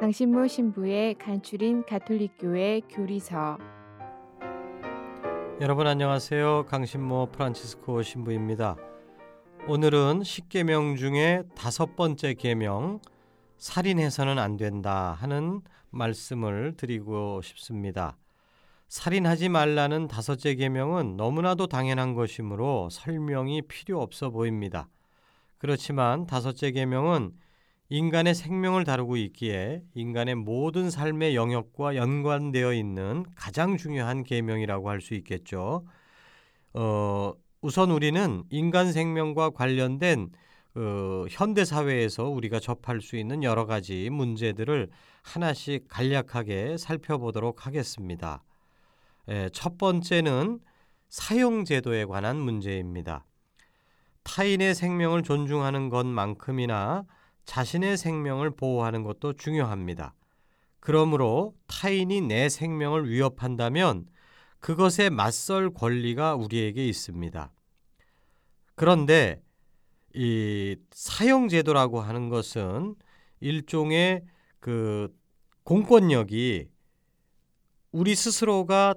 강신모 신부의 간추린 가톨릭교회 교리서. 여러분 안녕하세요. 강신모 프란치스코 신부입니다. 오늘은 10계명 중에 5번째 계명 살인해서는 안 된다 하는 말씀을 드리고 싶습니다. 살인하지 말라는 5번째 계명은 너무나도 당연한 것이므로 설명이 필요 없어 보입니다. 그렇지만 5번째 계명은 인간의 생명을 다루고 있기에 인간의 모든 삶의 영역과 연관되어 있는 가장 중요한 계명이라고 할 수 있겠죠. 우선 우리는 인간 생명과 관련된 현대사회에서 우리가 접할 수 있는 여러 가지 문제들을 하나씩 간략하게 살펴보도록 하겠습니다. 첫 번째는 사형제도에 관한 문제입니다. 타인의 생명을 존중하는 것만큼이나 자신의 생명을 보호하는 것도 중요합니다. 그러므로 타인이 내 생명을 위협한다면 그것에 맞설 권리가 우리에게 있습니다. 그런데 이 사형제도라고 하는 것은 일종의 공권력이 우리 스스로가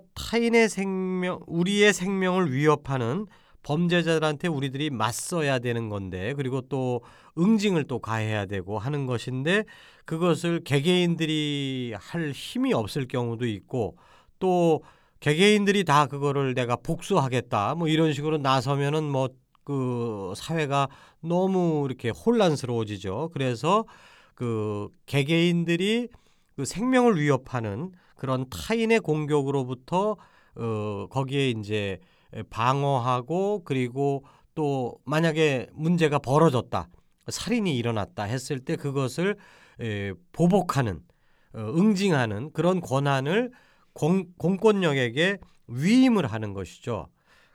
우리의 생명을 위협하는 범죄자들한테 우리들이 맞서야 되는 건데, 그리고 또 응징을 또 가해야 되고 하는 것인데, 그것을 개개인들이 할 힘이 없을 경우도 있고, 또 개개인들이 다 그거를 내가 복수하겠다 뭐 이런 식으로 나서면은 사회가 너무 이렇게 혼란스러워지죠. 그래서 개개인들이 생명을 위협하는 그런 타인의 공격으로부터 거기에 이제 방어하고, 그리고 또 만약에 문제가 벌어졌다, 살인이 일어났다 했을 때 그것을 보복하는, 응징하는 그런 권한을 공권력에게 위임을 하는 것이죠.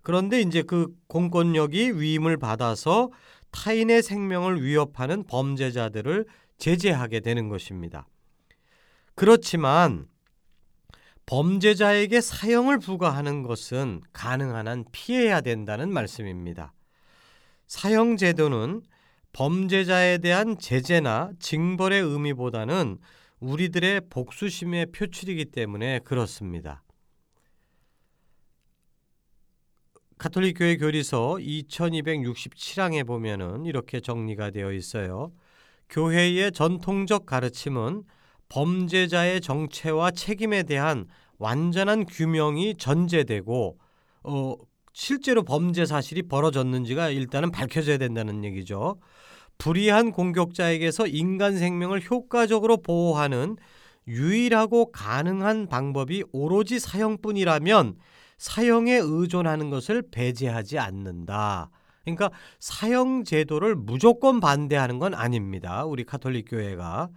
그런데 이제 그 공권력이 위임을 받아서 타인의 생명을 위협하는 범죄자들을 제재하게 되는 것입니다. 그렇지만 범죄자에게 사형을 부과하는 것은 가능한 한 피해야 된다는 말씀입니다. 사형제도는 범죄자에 대한 제재나 징벌의 의미보다는 우리들의 복수심의 표출이기 때문에 그렇습니다. 가톨릭교회 교리서 2267항에 보면은 이렇게 정리가 되어 있어요. 교회의 전통적 가르침은 범죄자의 정체와 책임에 대한 완전한 규명이 전제되고, 실제로 범죄 사실이 벌어졌는지가 일단은 밝혀져야 된다는 얘기죠. 불의한 공격자에게서 인간 생명을 효과적으로 보호하는 유일하고 가능한 방법이 오로지 사형뿐이라면 사형에 의존하는 것을 배제하지 않는다. 그러니까 사형 제도를 무조건 반대하는 건 아닙니다. 우리 가톨릭 교회가.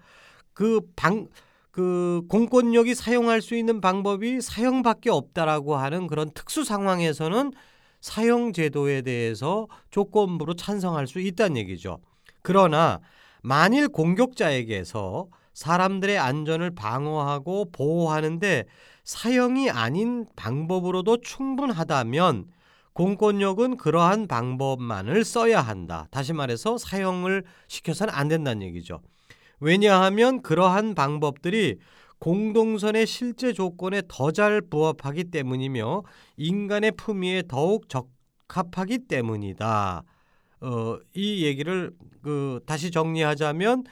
공권력이 사용할 수 있는 방법이 사형밖에 없다라고 하는 그런 특수 상황에서는 사형 제도에 대해서 조건부로 찬성할 수 있다는 얘기죠. 그러나 만일 공격자에게서 사람들의 안전을 방어하고 보호하는데 사형이 아닌 방법으로도 충분하다면 공권력은 그러한 방법만을 써야 한다. 다시 말해서 사형을 시켜서는 안 된다는 얘기죠. 왜냐하면 그러한 방법들이 공동선의 실제 조건에 더 잘 부합하기 때문이며 인간의 품위에 더욱 적합하기 때문이다. 이 얘기를 다시 정리하자면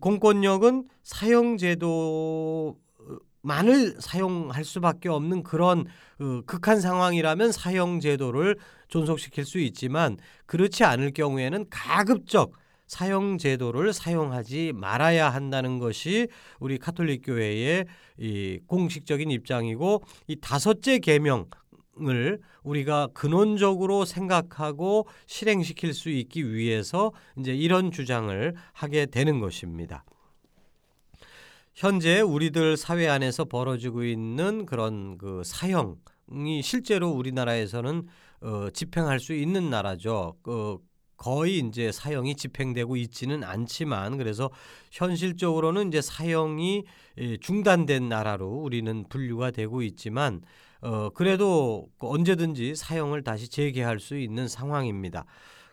공권력은 사형제도 만을 사용할 수밖에 없는 그런 극한 상황이라면 사형제도를 존속시킬 수 있지만, 그렇지 않을 경우에는 가급적 사형제도를 사용하지 말아야 한다는 것이 우리 카톨릭교회의 이 공식적인 입장이고, 이 다섯째 계명을 우리가 근원적으로 생각하고 실행시킬 수 있기 위해서 이제 이런 주장을 하게 되는 것입니다. 현재 우리들 사회 안에서 벌어지고 있는 그런 그 사형이 실제로 우리나라에서는 집행할 수 있는 나라죠. 거의 이제 사형이 집행되고 있지는 않지만, 그래서 현실적으로는 이제 사형이 중단된 나라로 우리는 분류가 되고 있지만, 그래도 언제든지 사형을 다시 재개할 수 있는 상황입니다.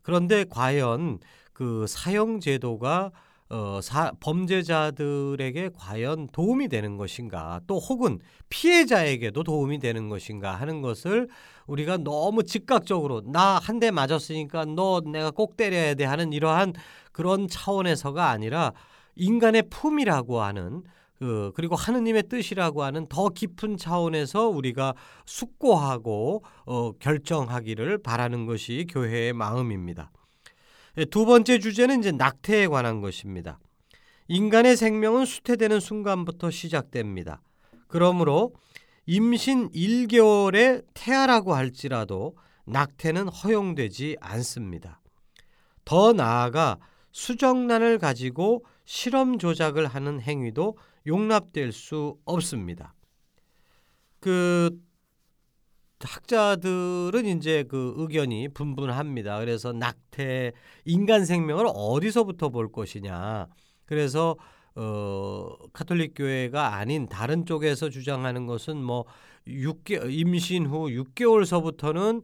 그런데 과연 그 사형 제도가 범죄자들에게 과연 도움이 되는 것인가, 또 혹은 피해자에게도 도움이 되는 것인가 하는 것을 우리가 너무 즉각적으로 나 한 대 맞았으니까 너 내가 꼭 때려야 돼 하는 이러한 그런 차원에서가 아니라, 인간의 품이라고 하는 그리고 하느님의 뜻이라고 하는 더 깊은 차원에서 우리가 숙고하고 결정하기를 바라는 것이 교회의 마음입니다. 두 번째 주제는 이제 낙태에 관한 것입니다. 인간의 생명은 수태되는 순간부터 시작됩니다. 그러므로 임신 1개월에 태아라고 할지라도 낙태는 허용되지 않습니다. 더 나아가 수정란을 가지고 실험 조작을 하는 행위도 용납될 수 없습니다. 학자들은 이제 그 의견이 분분합니다. 그래서 낙태, 인간 생명을 어디서부터 볼 것이냐. 그래서 카톨릭 교회가 아닌 다른 쪽에서 주장하는 것은 뭐 임신 후 6개월서부터는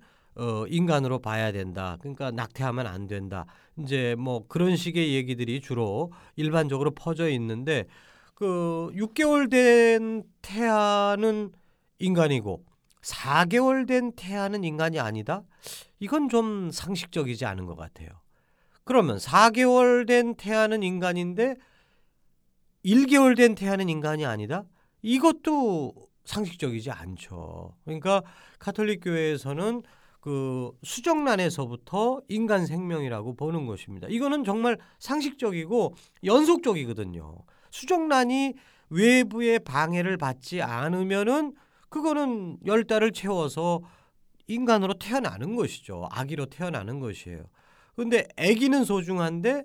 인간으로 봐야 된다. 그러니까 낙태하면 안 된다. 이제 뭐 그런 식의 얘기들이 주로 일반적으로 퍼져 있는데, 그 6개월 된 태아는 인간이고 4개월 된 태아는 인간이 아니다? 이건 좀 상식적이지 않은 것 같아요. 그러면 4개월 된 태아는 인간인데 1개월 된 태아는 인간이 아니다? 이것도 상식적이지 않죠. 그러니까 카톨릭 교회에서는 그 수정란에서부터 인간 생명이라고 보는 것입니다. 이거는 정말 상식적이고 연속적이거든요. 수정란이 외부의 방해를 받지 않으면은 그거는 10달을 채워서 인간으로 태어나는 것이죠. 아기로 태어나는 것이에요. 그런데 아기는 소중한데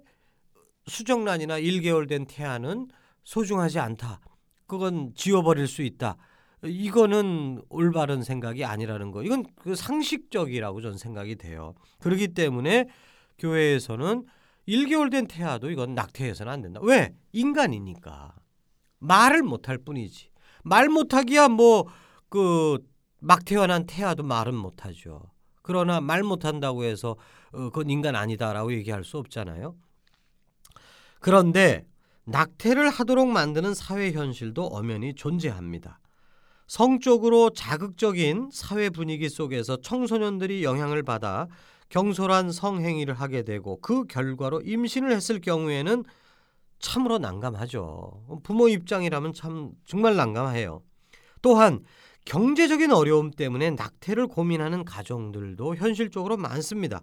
수정란이나 1개월 된 태아는 소중하지 않다. 그건 지워버릴 수 있다. 이거는 올바른 생각이 아니라는 거. 이건 상식적이라고 저는 생각이 돼요. 그렇기 때문에 교회에서는 1개월 된 태아도 이건 낙태해서는 안 된다. 왜? 인간이니까. 말을 못할 뿐이지. 말 못하기야 뭐 막 태어난 태아도 말은 못하죠. 그러나 말 못한다고 해서 그건 인간 아니다라고 얘기할 수 없잖아요. 그런데 낙태를 하도록 만드는 사회 현실도 엄연히 존재합니다. 성적으로 자극적인 사회 분위기 속에서 청소년들이 영향을 받아 경솔한 성행위를 하게 되고, 그 결과로 임신을 했을 경우에는 참으로 난감하죠. 부모 입장이라면 참 정말 난감해요. 또한 경제적인 어려움 때문에 낙태를 고민하는 가정들도 현실적으로 많습니다.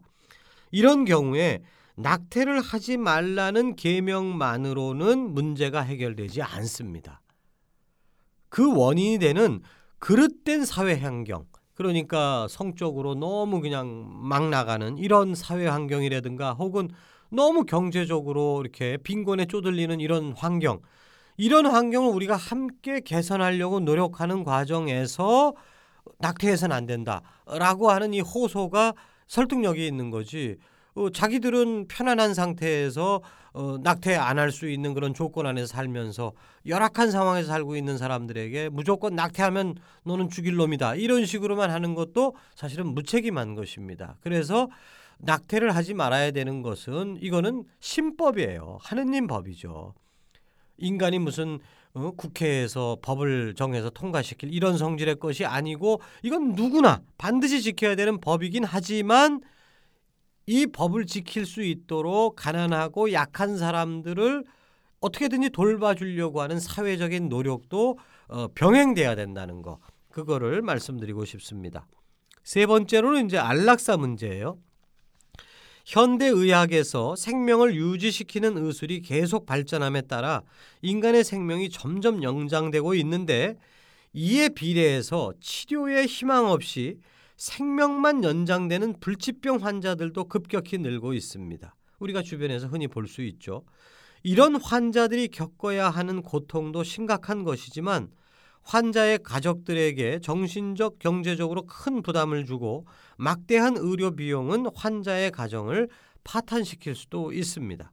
이런 경우에 낙태를 하지 말라는 계명만으로는 문제가 해결되지 않습니다. 그 원인이 되는 그릇된 사회 환경, 그러니까 성적으로 너무 그냥 막 나가는 이런 사회 환경이라든가, 혹은 너무 경제적으로 이렇게 빈곤에 쪼들리는 이런 환경, 이런 환경을 우리가 함께 개선하려고 노력하는 과정에서 낙태해서는 안 된다라고 하는 이 호소가 설득력이 있는 거지, 자기들은 편안한 상태에서 낙태 안 할 수 있는 그런 조건 안에서 살면서 열악한 상황에서 살고 있는 사람들에게 무조건 낙태하면 너는 죽일 놈이다 이런 식으로만 하는 것도 사실은 무책임한 것입니다. 그래서 낙태를 하지 말아야 되는 것은, 이거는 신법이에요. 하느님 법이죠. 인간이 무슨 국회에서 법을 정해서 통과시킬 이런 성질의 것이 아니고, 이건 누구나 반드시 지켜야 되는 법이긴 하지만, 이 법을 지킬 수 있도록 가난하고 약한 사람들을 어떻게든지 돌봐주려고 하는 사회적인 노력도 병행돼야 된다는 거, 그거를 말씀드리고 싶습니다. 세 번째로는 이제 안락사 문제예요. 현대의학에서 생명을 유지시키는 의술이 계속 발전함에 따라 인간의 생명이 점점 연장되고 있는데, 이에 비례해서 치료에 희망 없이 생명만 연장되는 불치병 환자들도 급격히 늘고 있습니다. 우리가 주변에서 흔히 볼 수 있죠. 이런 환자들이 겪어야 하는 고통도 심각한 것이지만, 환자의 가족들에게 정신적, 경제적으로 큰 부담을 주고 막대한 의료 비용은 환자의 가정을 파탄시킬 수도 있습니다.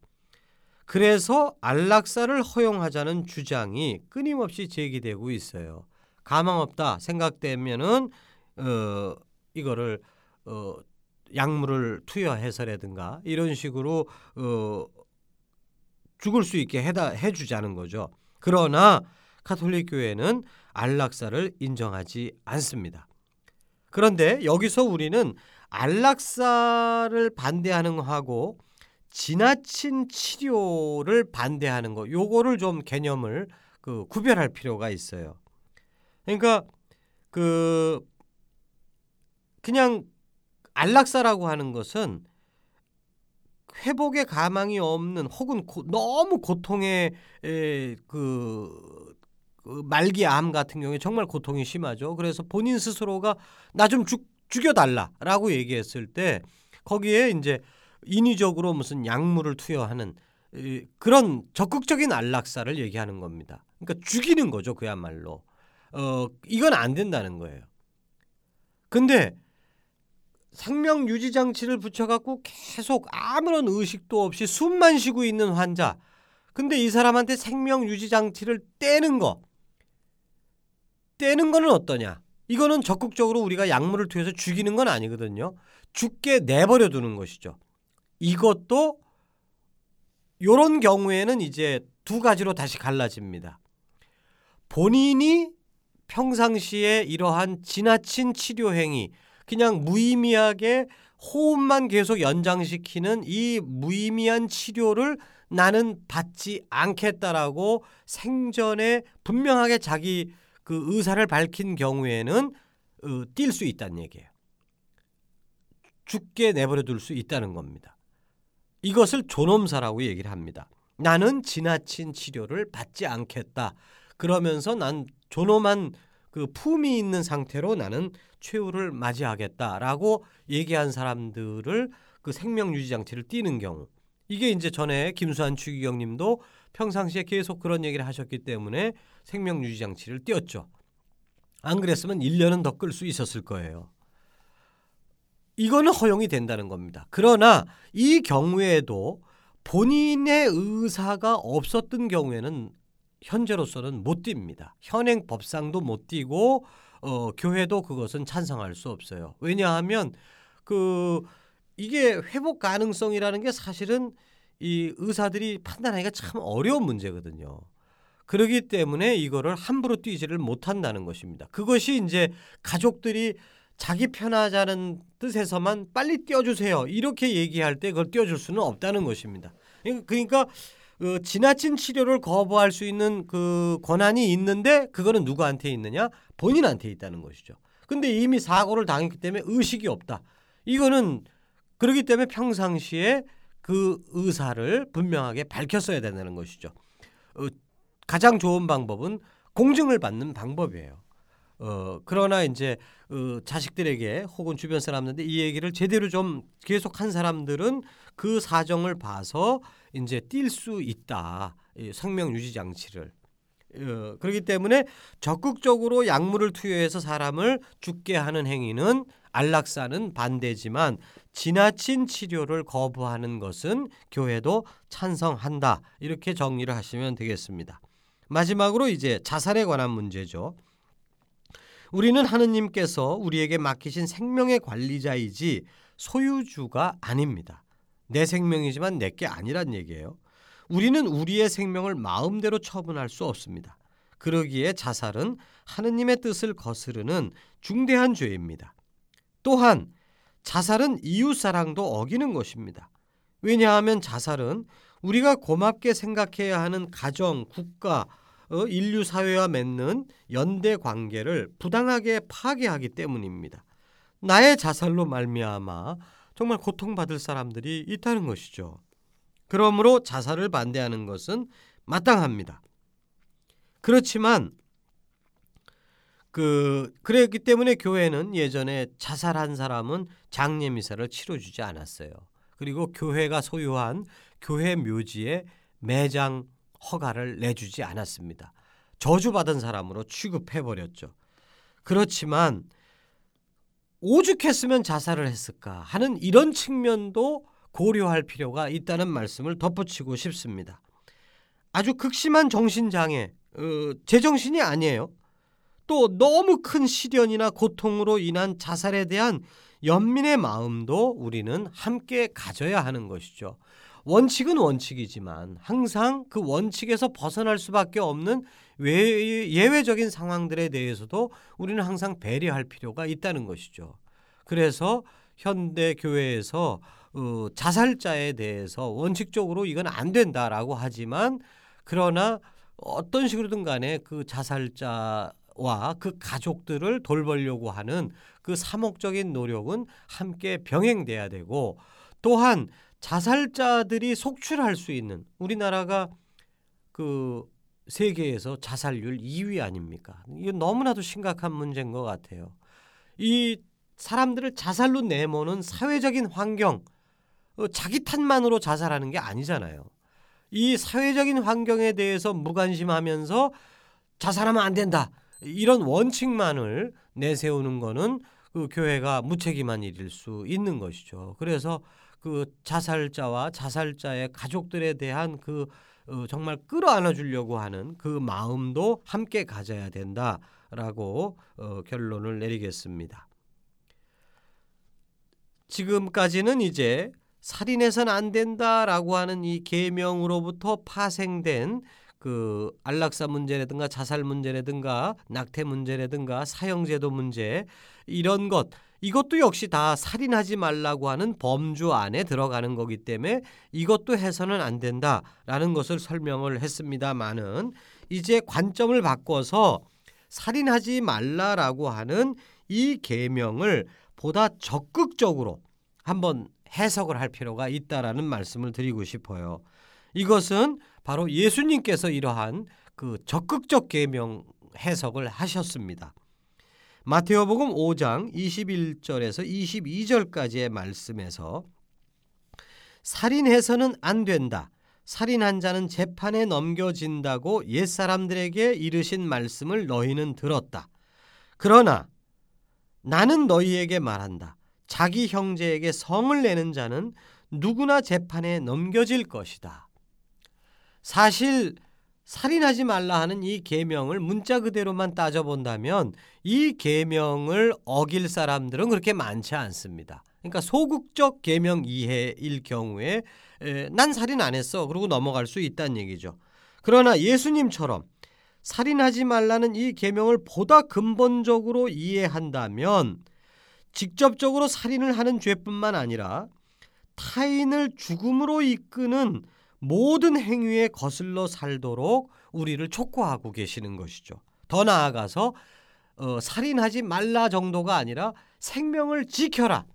그래서 안락사를 허용하자는 주장이 끊임없이 제기되고 있어요. 가망없다 생각되면은 이거를 약물을 투여해서라든가 이런 식으로 죽을 수 있게 해주자는 거죠. 그러나 카톨릭교회는 안락사를 인정하지 않습니다. 그런데 여기서 우리는 안락사를 반대하는 거하고 지나친 치료를 반대하는 거, 요거를 좀 개념을 구별할 필요가 있어요. 그러니까 그냥 안락사라고 하는 것은 회복의 가망이 없는, 혹은 너무 고통의 말기 암 같은 경우에 정말 고통이 심하죠. 그래서 본인 스스로가 나 좀 죽여달라라고 얘기했을 때 거기에 이제 인위적으로 무슨 약물을 투여하는 그런 적극적인 안락사를 얘기하는 겁니다. 그러니까 죽이는 거죠, 그야말로. 이건 안 된다는 거예요. 근데 생명 유지 장치를 붙여갖고 계속 아무런 의식도 없이 숨만 쉬고 있는 환자, 근데 이 사람한테 생명 유지 장치를 떼는 거는 어떠냐? 이거는 적극적으로 우리가 약물을 통해서 죽이는 건 아니거든요. 죽게 내버려 두는 것이죠. 이것도 이런 경우에는 이제 두 가지로 다시 갈라집니다. 본인이 평상시에 이러한 지나친 치료 행위, 그냥 무의미하게 호흡만 계속 연장시키는 이 무의미한 치료를 나는 받지 않겠다라고 생전에 분명하게 자기 의사를 밝힌 경우에는 뛸 수 있다는 얘기예요. 죽게 내버려 둘 수 있다는 겁니다. 이것을 존엄사라고 얘기를 합니다. 나는 지나친 치료를 받지 않겠다. 그러면서 난 존엄한 품이 있는 상태로 나는 최후를 맞이하겠다라고 얘기한 사람들을 생명 유지 장치를 띄는 경우, 이게 이제 전에 김수환 추기경님도 평상시에 계속 그런 얘기를 하셨기 때문에 생명 유지 장치를 띄었죠. 안 그랬으면 1년은 더 끌 수 있었을 거예요. 이거는 허용이 된다는 겁니다. 그러나 이 경우에도 본인의 의사가 없었던 경우에는 현재로서는 못 띕니다. 현행 법상도 못 띄고 교회도 그것은 찬성할 수 없어요. 왜냐하면 이게 회복 가능성이라는 게 사실은 이 의사들이 판단하기가 참 어려운 문제거든요. 그렇기 때문에 이거를 함부로 뛰지를 못한다는 것입니다. 그것이 이제 가족들이 자기 편하자는 뜻에서만 빨리 띄워주세요, 이렇게 얘기할 때 그걸 띄워줄 수는 없다는 것입니다. 그러니까 지나친 치료를 거부할 수 있는 권한이 있는데, 그거는 누구한테 있느냐? 본인한테 있다는 것이죠. 근데 이미 사고를 당했기 때문에 의식이 없다. 이거는 그렇기 때문에 평상시에 의사를 분명하게 밝혔어야 된다는 것이죠. 가장 좋은 방법은 공증을 받는 방법이에요. 그러나 이제 자식들에게 혹은 주변 사람들한테 이 얘기를 제대로 좀 계속 한 사람들은 그 사정을 봐서 이제 뛸 수 있다, 생명 유지 장치를. 그렇기 때문에 적극적으로 약물을 투여해서 사람을 죽게 하는 행위는, 안락사는 반대지만 지나친 치료를 거부하는 것은 교회도 찬성한다, 이렇게 정리를 하시면 되겠습니다. 마지막으로 이제 자살에 관한 문제죠. 우리는 하느님께서 우리에게 맡기신 생명의 관리자이지 소유주가 아닙니다. 내 생명이지만 내 게 아니란 얘기예요. 우리는 우리의 생명을 마음대로 처분할 수 없습니다. 그러기에 자살은 하느님의 뜻을 거스르는 중대한 죄입니다. 또한 자살은 이웃사랑도 어기는 것입니다. 왜냐하면 자살은 우리가 고맙게 생각해야 하는 가정, 국가, 인류 사회와 맺는 연대 관계를 부당하게 파괴하기 때문입니다. 나의 자살로 말미암아 정말 고통받을 사람들이 있다는 것이죠. 그러므로 자살을 반대하는 것은 마땅합니다. 그렇지만 그랬기 때문에 교회는 예전에 자살한 사람은 장례미사를 치러주지 않았어요. 그리고 교회가 소유한 교회 묘지에 매장 허가를 내주지 않았습니다. 저주받은 사람으로 취급해버렸죠. 그렇지만 오죽했으면 자살을 했을까 하는 이런 측면도 고려할 필요가 있다는 말씀을 덧붙이고 싶습니다. 아주 극심한 정신장애, 제정신이 아니에요. 또 너무 큰 시련이나 고통으로 인한 자살에 대한 연민의 마음도 우리는 함께 가져야 하는 것이죠. 원칙은 원칙이지만 항상 그 원칙에서 벗어날 수밖에 없는 예외적인 상황들에 대해서도 우리는 항상 배려할 필요가 있다는 것이죠. 그래서 현대교회에서 자살자에 대해서 원칙적으로 이건 안 된다라고 하지만, 그러나 어떤 식으로든 간에 그 자살자와 그 가족들을 돌보려고 하는 그 삼목적인 노력은 함께 병행돼야 되고, 또한 자살자들이 속출할 수 있는, 우리나라가 그 세계에서 자살률 2위 아닙니까? 이건 너무나도 심각한 문제인 것 같아요. 이 사람들을 자살로 내모는 사회적인 환경, 자기 탓만으로 자살하는 게 아니잖아요. 이 사회적인 환경에 대해서 무관심하면서 자살하면 안 된다, 이런 원칙만을 내세우는 거는 그 교회가 무책임한 일일 수 있는 것이죠. 그래서 그 자살자와 자살자의 가족들에 대한 그 정말 끌어안아 주려고 하는 그 마음도 함께 가져야 된다라고 결론을 내리겠습니다. 지금까지는 이제 살인해서는 안 된다라고 하는 이 계명으로부터 파생된 그 안락사 문제라든가 자살 문제라든가 낙태 문제라든가 사형제도 문제, 이런 것, 이것도 역시 다 살인하지 말라고 하는 범주 안에 들어가는 거기 때문에 이것도 해서는 안 된다라는 것을 설명을 했습니다마는, 이제 관점을 바꿔서 살인하지 말라라고 하는 이 계명을 보다 적극적으로 한번 해석을 할 필요가 있다라는 말씀을 드리고 싶어요. 이것은 바로 예수님께서 이러한 그 적극적 계명 해석을 하셨습니다. 마태오복음 5장 21절에서 22절까지의 말씀에서 살인해서는 안 된다, 살인한 자는 재판에 넘겨진다고 옛사람들에게 이르신 말씀을 너희는 들었다. 그러나 나는 너희에게 말한다. 자기 형제에게 성을 내는 자는 누구나 재판에 넘겨질 것이다. 사실 살인하지 말라 하는 이 계명을 문자 그대로만 따져본다면 이 계명을 어길 사람들은 그렇게 많지 않습니다. 그러니까 소극적 계명 이해일 경우에 난 살인 안 했어 그러고 넘어갈 수 있다는 얘기죠. 그러나 예수님처럼 살인하지 말라는 이 계명을 보다 근본적으로 이해한다면 직접적으로 살인을 하는 죄뿐만 아니라 타인을 죽음으로 이끄는 모든 행위에 거슬러 살도록 우리를 촉구하고 계시는 것이죠. 더 나아가서 살인하지 말라 정도가 아니라 생명을 지켜라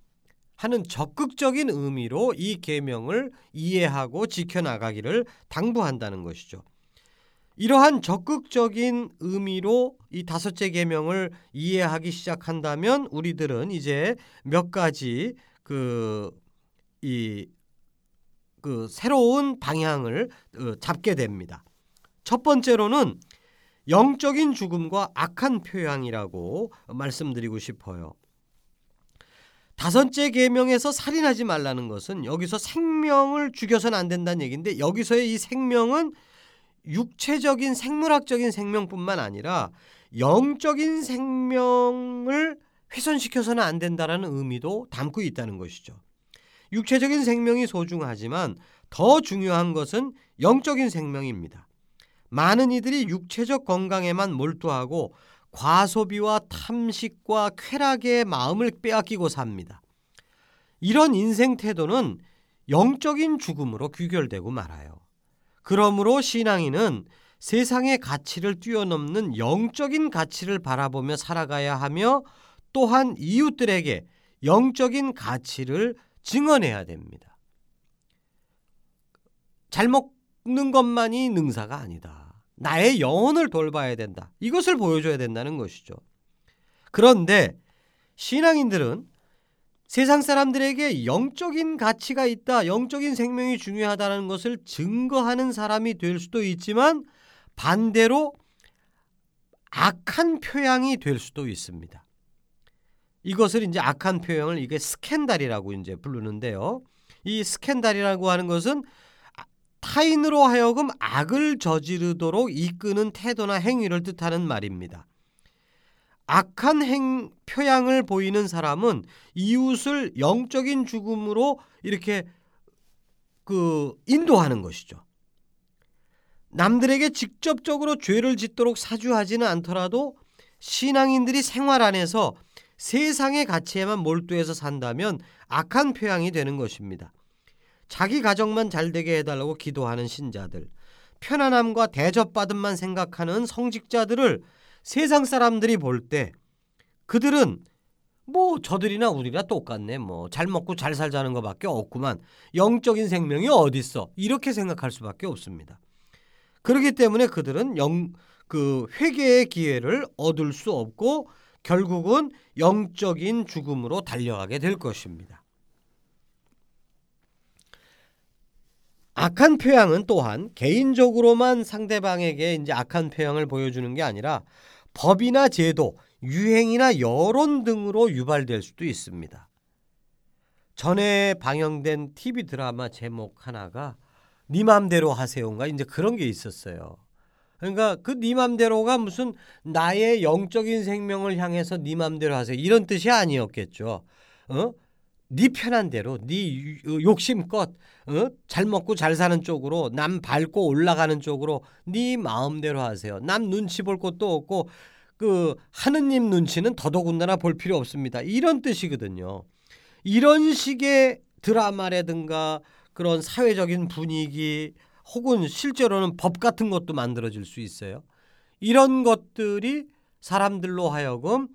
하는 적극적인 의미로 이 계명을 이해하고 지켜나가기를 당부한다는 것이죠. 이러한 적극적인 의미로 이 다섯째 계명을 이해하기 시작한다면 우리들은 이제 몇 가지 새로운 방향을 잡게 됩니다. 첫 번째로는 영적인 죽음과 악한 표현이라고 말씀드리고 싶어요. 다섯째 계명에서 살인하지 말라는 것은 여기서 생명을 죽여서는 안 된다는 얘기인데, 여기서의 이 생명은 육체적인 생물학적인 생명뿐만 아니라 영적인 생명을 훼손시켜서는 안 된다는 의미도 담고 있다는 것이죠. 육체적인 생명이 소중하지만 더 중요한 것은 영적인 생명입니다. 많은 이들이 육체적 건강에만 몰두하고 과소비와 탐식과 쾌락의 마음을 빼앗기고 삽니다. 이런 인생 태도는 영적인 죽음으로 귀결되고 말아요. 그러므로 신앙인은 세상의 가치를 뛰어넘는 영적인 가치를 바라보며 살아가야 하며 또한 이웃들에게 영적인 가치를 증언해야 됩니다. 잘 먹는 것만이 능사가 아니다. 나의 영혼을 돌봐야 된다. 이것을 보여줘야 된다는 것이죠. 그런데 신앙인들은 세상 사람들에게 영적인 가치가 있다, 영적인 생명이 중요하다는 것을 증거하는 사람이 될 수도 있지만 반대로 악한 표양이 될 수도 있습니다. 이것을 이제 악한 표현을 이게 스캔달이라고 이제 부르는데요. 이 스캔달이라고 하는 것은 타인으로 하여금 악을 저지르도록 이끄는 태도나 행위를 뜻하는 말입니다. 악한 표향을 보이는 사람은 이웃을 영적인 죽음으로 이렇게 인도하는 것이죠. 남들에게 직접적으로 죄를 짓도록 사주하지는 않더라도 신앙인들이 생활 안에서 세상의 가치에만 몰두해서 산다면 악한 표향이 되는 것입니다. 자기 가정만 잘되게 해달라고 기도하는 신자들, 편안함과 대접받음만 생각하는 성직자들을 세상 사람들이 볼 때 그들은 뭐 저들이나 우리나 똑같네, 뭐 잘 먹고 잘 살자는 것밖에 없구만, 영적인 생명이 어딨어, 이렇게 생각할 수밖에 없습니다. 그렇기 때문에 그들은 회개의 기회를 얻을 수 없고 결국은 영적인 죽음으로 달려가게 될 것입니다. 악한 표향은 또한 개인적으로만 상대방에게 이제 악한 표향을 보여주는 게 아니라 법이나 제도, 유행이나 여론 등으로 유발될 수도 있습니다. 전에 방영된 TV 드라마 제목 하나가 네 맘대로 하세요인가 이제 그런 게 있었어요. 그러니까 그 네 맘대로가 무슨 나의 영적인 생명을 향해서 네 맘대로 하세요 이런 뜻이 아니었겠죠. 네 편한 대로, 네 욕심껏 잘 먹고 잘 사는 쪽으로, 남 밟고 올라가는 쪽으로 네 마음대로 하세요. 남 눈치 볼 것도 없고 하느님 눈치는 더더군다나 볼 필요 없습니다. 이런 뜻이거든요. 이런 식의 드라마라든가 그런 사회적인 분위기 혹은 실제로는 법 같은 것도 만들어질 수 있어요. 이런 것들이 사람들로 하여금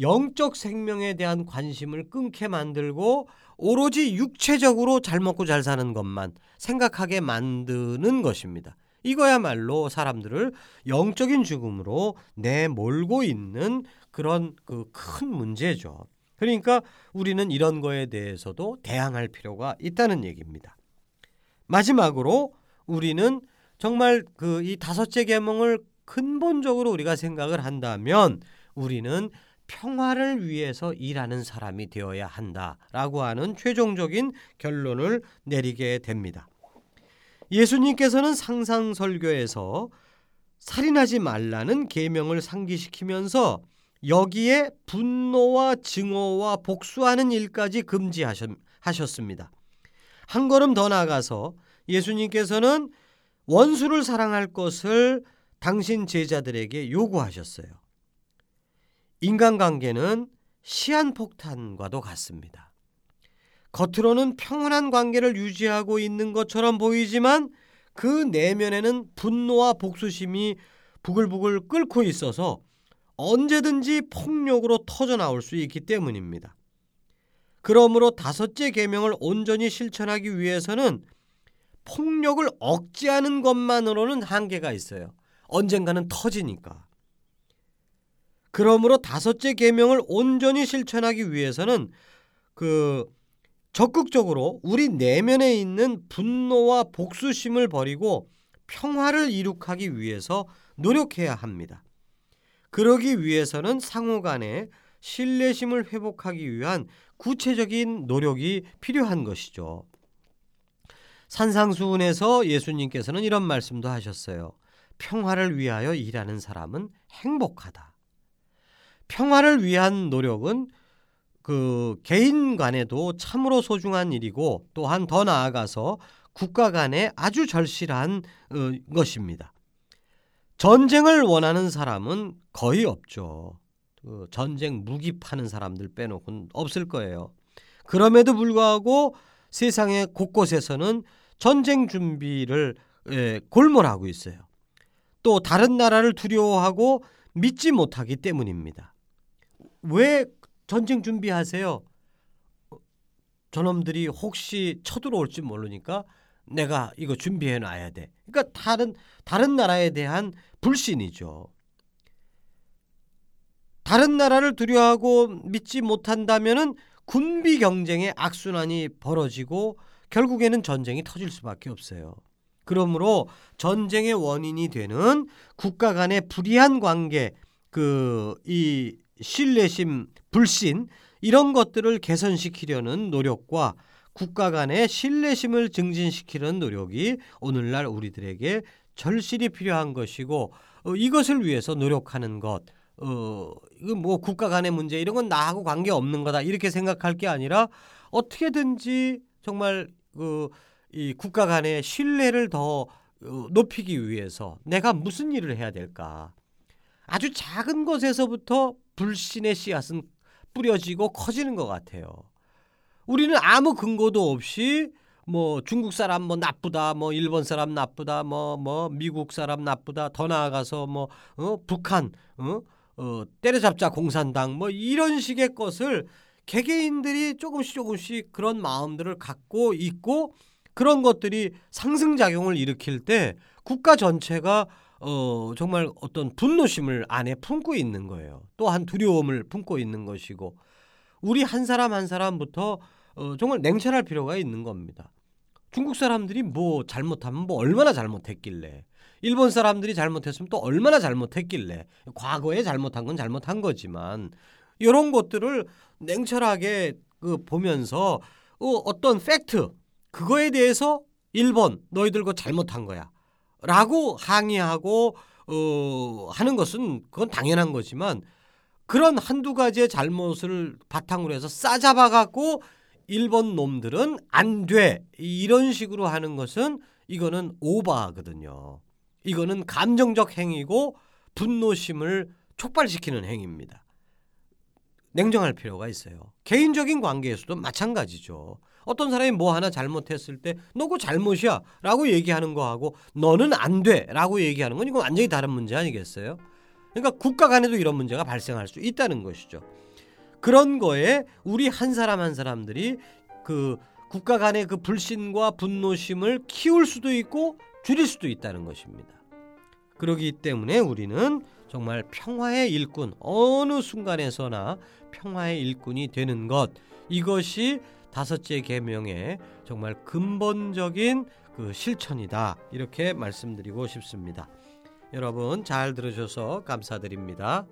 영적 생명에 대한 관심을 끊게 만들고 오로지 육체적으로 잘 먹고 잘 사는 것만 생각하게 만드는 것입니다. 이거야말로 사람들을 영적인 죽음으로 내몰고 있는 그런 큰 문제죠. 그러니까 우리는 이런 거에 대해서도 대항할 필요가 있다는 얘기입니다. 마지막으로 우리는 정말 이 다섯째 계명을 근본적으로 우리가 생각을 한다면 우리는 평화를 위해서 일하는 사람이 되어야 한다라고 하는 최종적인 결론을 내리게 됩니다. 예수님께서는 상상설교에서 살인하지 말라는 계명을 상기시키면서 여기에 분노와 증오와 복수하는 일까지 금지하셨습니다. 한 걸음 더 나아가서 예수님께서는 원수를 사랑할 것을 당신 제자들에게 요구하셨어요. 인간관계는 시한폭탄과도 같습니다. 겉으로는 평온한 관계를 유지하고 있는 것처럼 보이지만 그 내면에는 분노와 복수심이 부글부글 끓고 있어서 언제든지 폭력으로 터져나올 수 있기 때문입니다. 그러므로 다섯째 계명을 온전히 실천하기 위해서는 폭력을 억제하는 것만으로는 한계가 있어요. 언젠가는 터지니까. 그러므로 다섯째 계명을 온전히 실천하기 위해서는 적극적으로 우리 내면에 있는 분노와 복수심을 버리고 평화를 이룩하기 위해서 노력해야 합니다. 그러기 위해서는 상호 간의 신뢰심을 회복하기 위한 구체적인 노력이 필요한 것이죠. 산상수훈에서 예수님께서는 이런 말씀도 하셨어요. 평화를 위하여 일하는 사람은 행복하다. 평화를 위한 노력은 개인 간에도 참으로 소중한 일이고 또한 더 나아가서 국가 간에 아주 절실한 것입니다. 전쟁을 원하는 사람은 거의 없죠. 전쟁 무기 파는 사람들 빼놓고는 없을 거예요. 그럼에도 불구하고 세상의 곳곳에서는 전쟁 준비를 골몰하고 있어요. 또 다른 나라를 두려워하고 믿지 못하기 때문입니다. 왜 전쟁 준비하세요? 저놈들이 혹시 쳐들어올지 모르니까 내가 이거 준비해놔야 돼. 그러니까 다른 나라에 대한 불신이죠. 다른 나라를 두려워하고 믿지 못한다면은 군비 경쟁의 악순환이 벌어지고 결국에는 전쟁이 터질 수밖에 없어요. 그러므로 전쟁의 원인이 되는 국가 간의 불이한 관계, 이 신뢰심, 불신 이런 것들을 개선시키려는 노력과 국가 간의 신뢰심을 증진시키는 노력이 오늘날 우리들에게 절실히 필요한 것이고, 이것을 위해서 노력하는 것, 이거 뭐 국가 간의 문제 이런 건 나하고 관계없는 거다 이렇게 생각할 게 아니라 어떻게든지 정말 이 국가 간의 신뢰를 더 높이기 위해서 내가 무슨 일을 해야 될까. 아주 작은 것에서부터 불신의 씨앗은 뿌려지고 커지는 것 같아요. 우리는 아무 근거도 없이 뭐 중국 사람 뭐 나쁘다, 뭐 일본 사람 나쁘다, 뭐 미국 사람 나쁘다, 더 나아가서 뭐 북한 때려잡자 공산당 뭐 이런 식의 것을 개개인들이 조금씩 그런 마음들을 갖고 있고, 그런 것들이 상승작용을 일으킬 때 국가 전체가 정말 어떤 분노심을 안에 품고 있는 거예요. 또한 두려움을 품고 있는 것이고, 우리 한 사람 한 사람부터 정말 냉철할 필요가 있는 겁니다. 중국 사람들이 뭐 잘못하면 뭐 얼마나 잘못했길래, 일본 사람들이 잘못했으면 또 얼마나 잘못했길래, 과거에 잘못한 건 잘못한 거지만, 이런 것들을 냉철하게 보면서 어떤 팩트, 그거에 대해서 일본 너희들 그거 잘못한 거야 라고 항의하고 하는 것은 그건 당연한 거지만, 그런 한두 가지의 잘못을 바탕으로 해서 싸잡아갖고 일본 놈들은 안 돼 이런 식으로 하는 것은, 이거는 오바거든요. 이거는 감정적 행위고 분노심을 촉발시키는 행위입니다. 냉정할 필요가 있어요. 개인적인 관계에서도 마찬가지죠. 어떤 사람이 뭐 하나 잘못했을 때 너 그거 잘못이야 라고 얘기하는 거하고 너는 안 돼 라고 얘기하는 건 이건 완전히 다른 문제 아니겠어요? 그러니까 국가 간에도 이런 문제가 발생할 수 있다는 것이죠. 그런 거에 우리 한 사람 한 사람들이 국가 간의 불신과 분노심을 키울 수도 있고 줄일 수도 있다는 것입니다. 그러기 때문에 우리는 정말 평화의 일꾼, 어느 순간에서나 평화의 일꾼이 되는 것, 이것이 다섯째 계명의 정말 근본적인 실천이다 이렇게 말씀드리고 싶습니다. 여러분 잘 들으셔서 감사드립니다.